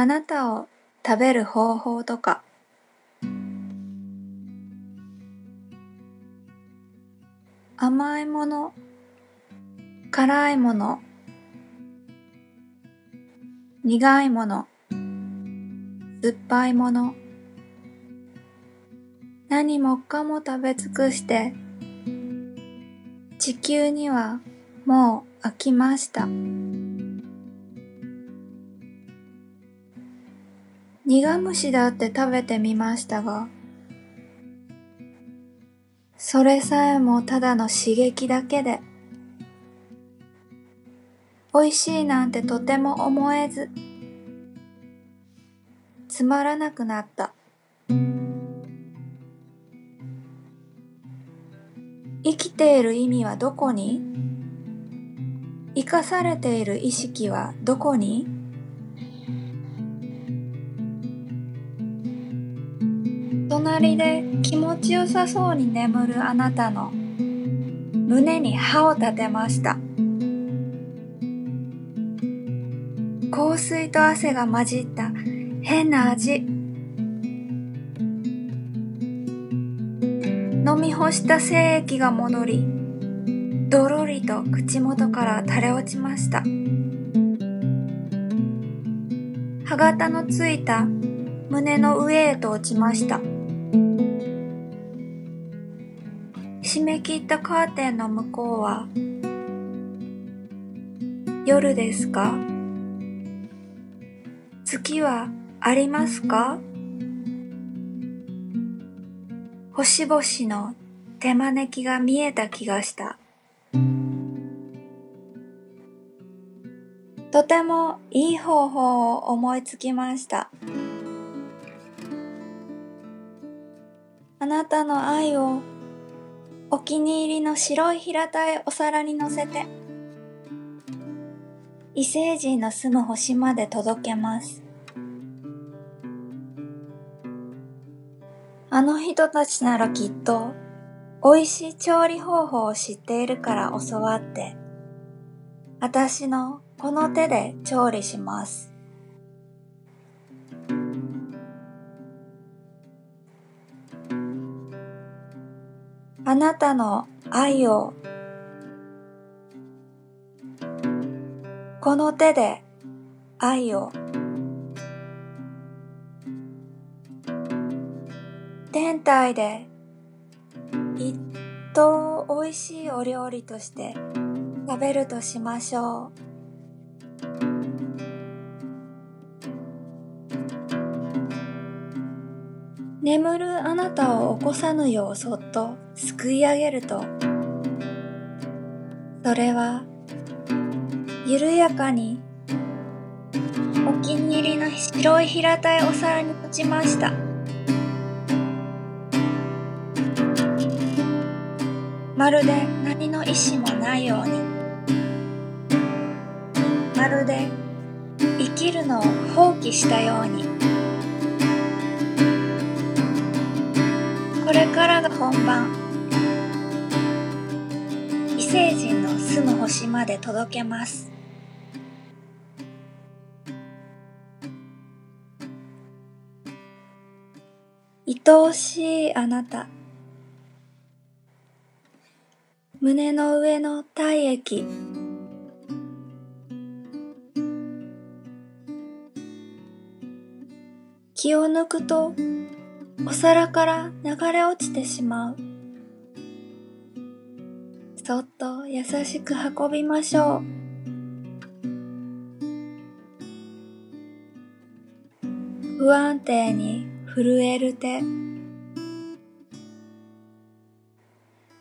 あなたを食べる方法とか。甘いもの、辛いもの、苦いもの、酸っぱいもの、何もかも食べ尽くして、地球にはもう飽きました。苦虫だって食べてみましたが、それさえもただの刺激だけで、美味しいなんてとても思えず、つまらなくなった。生きている意味はどこに？生かされている意識はどこに？隣で気持ちよさそうに眠るあなたの胸に歯を立てました。香水と汗が混じった変な味。飲み干した精液が戻り、どろりと口元から垂れ落ちました。歯型のついた胸の上へと落ちました。締め切ったカーテンの向こうは夜ですか？月はありますか？星々の手招きが見えた気がした。とてもいい方法を思いつきました。あなたの愛をお気に入りの白い平たいお皿に乗せて、異星人の住む星まで届けます。あの人たちならきっと美味しい調理方法を知っているから教わって、私のこの手で調理します。あなたの愛をこの手で愛を天体で一等おいしいお料理として食べるとしましょう。眠るあなたを起こさぬようそっとすくい上げると、それは緩やかにお気に入りの白い平たいお皿に落ちました。まるで何の意思もないように、まるで生きるのを放棄したように。これからが本番。異星人の住む星まで届けます。愛おしいあなた。胸の上の体液。気を抜くと、お皿から流れ落ちてしまう。そっと優しく運びましょう。不安定に震える手。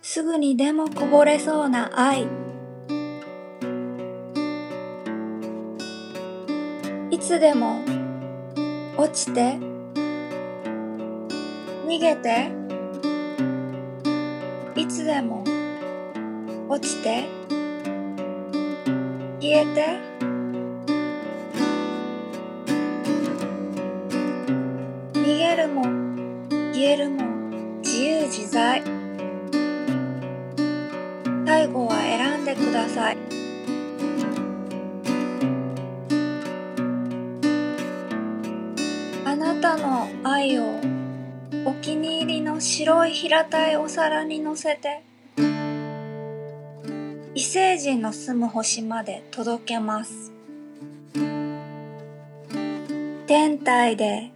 すぐにでもこぼれそうな愛。いつでも落ちて逃げて、いつでも落ちて、消えて。逃げるも消えるも自由自在。最後は選んでください。たの愛をお気に入りの白い平たいお皿に乗せて異星人の住む星まで届けます。天体で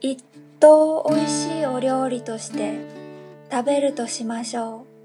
一等おいしいお料理として食べるとしましょう。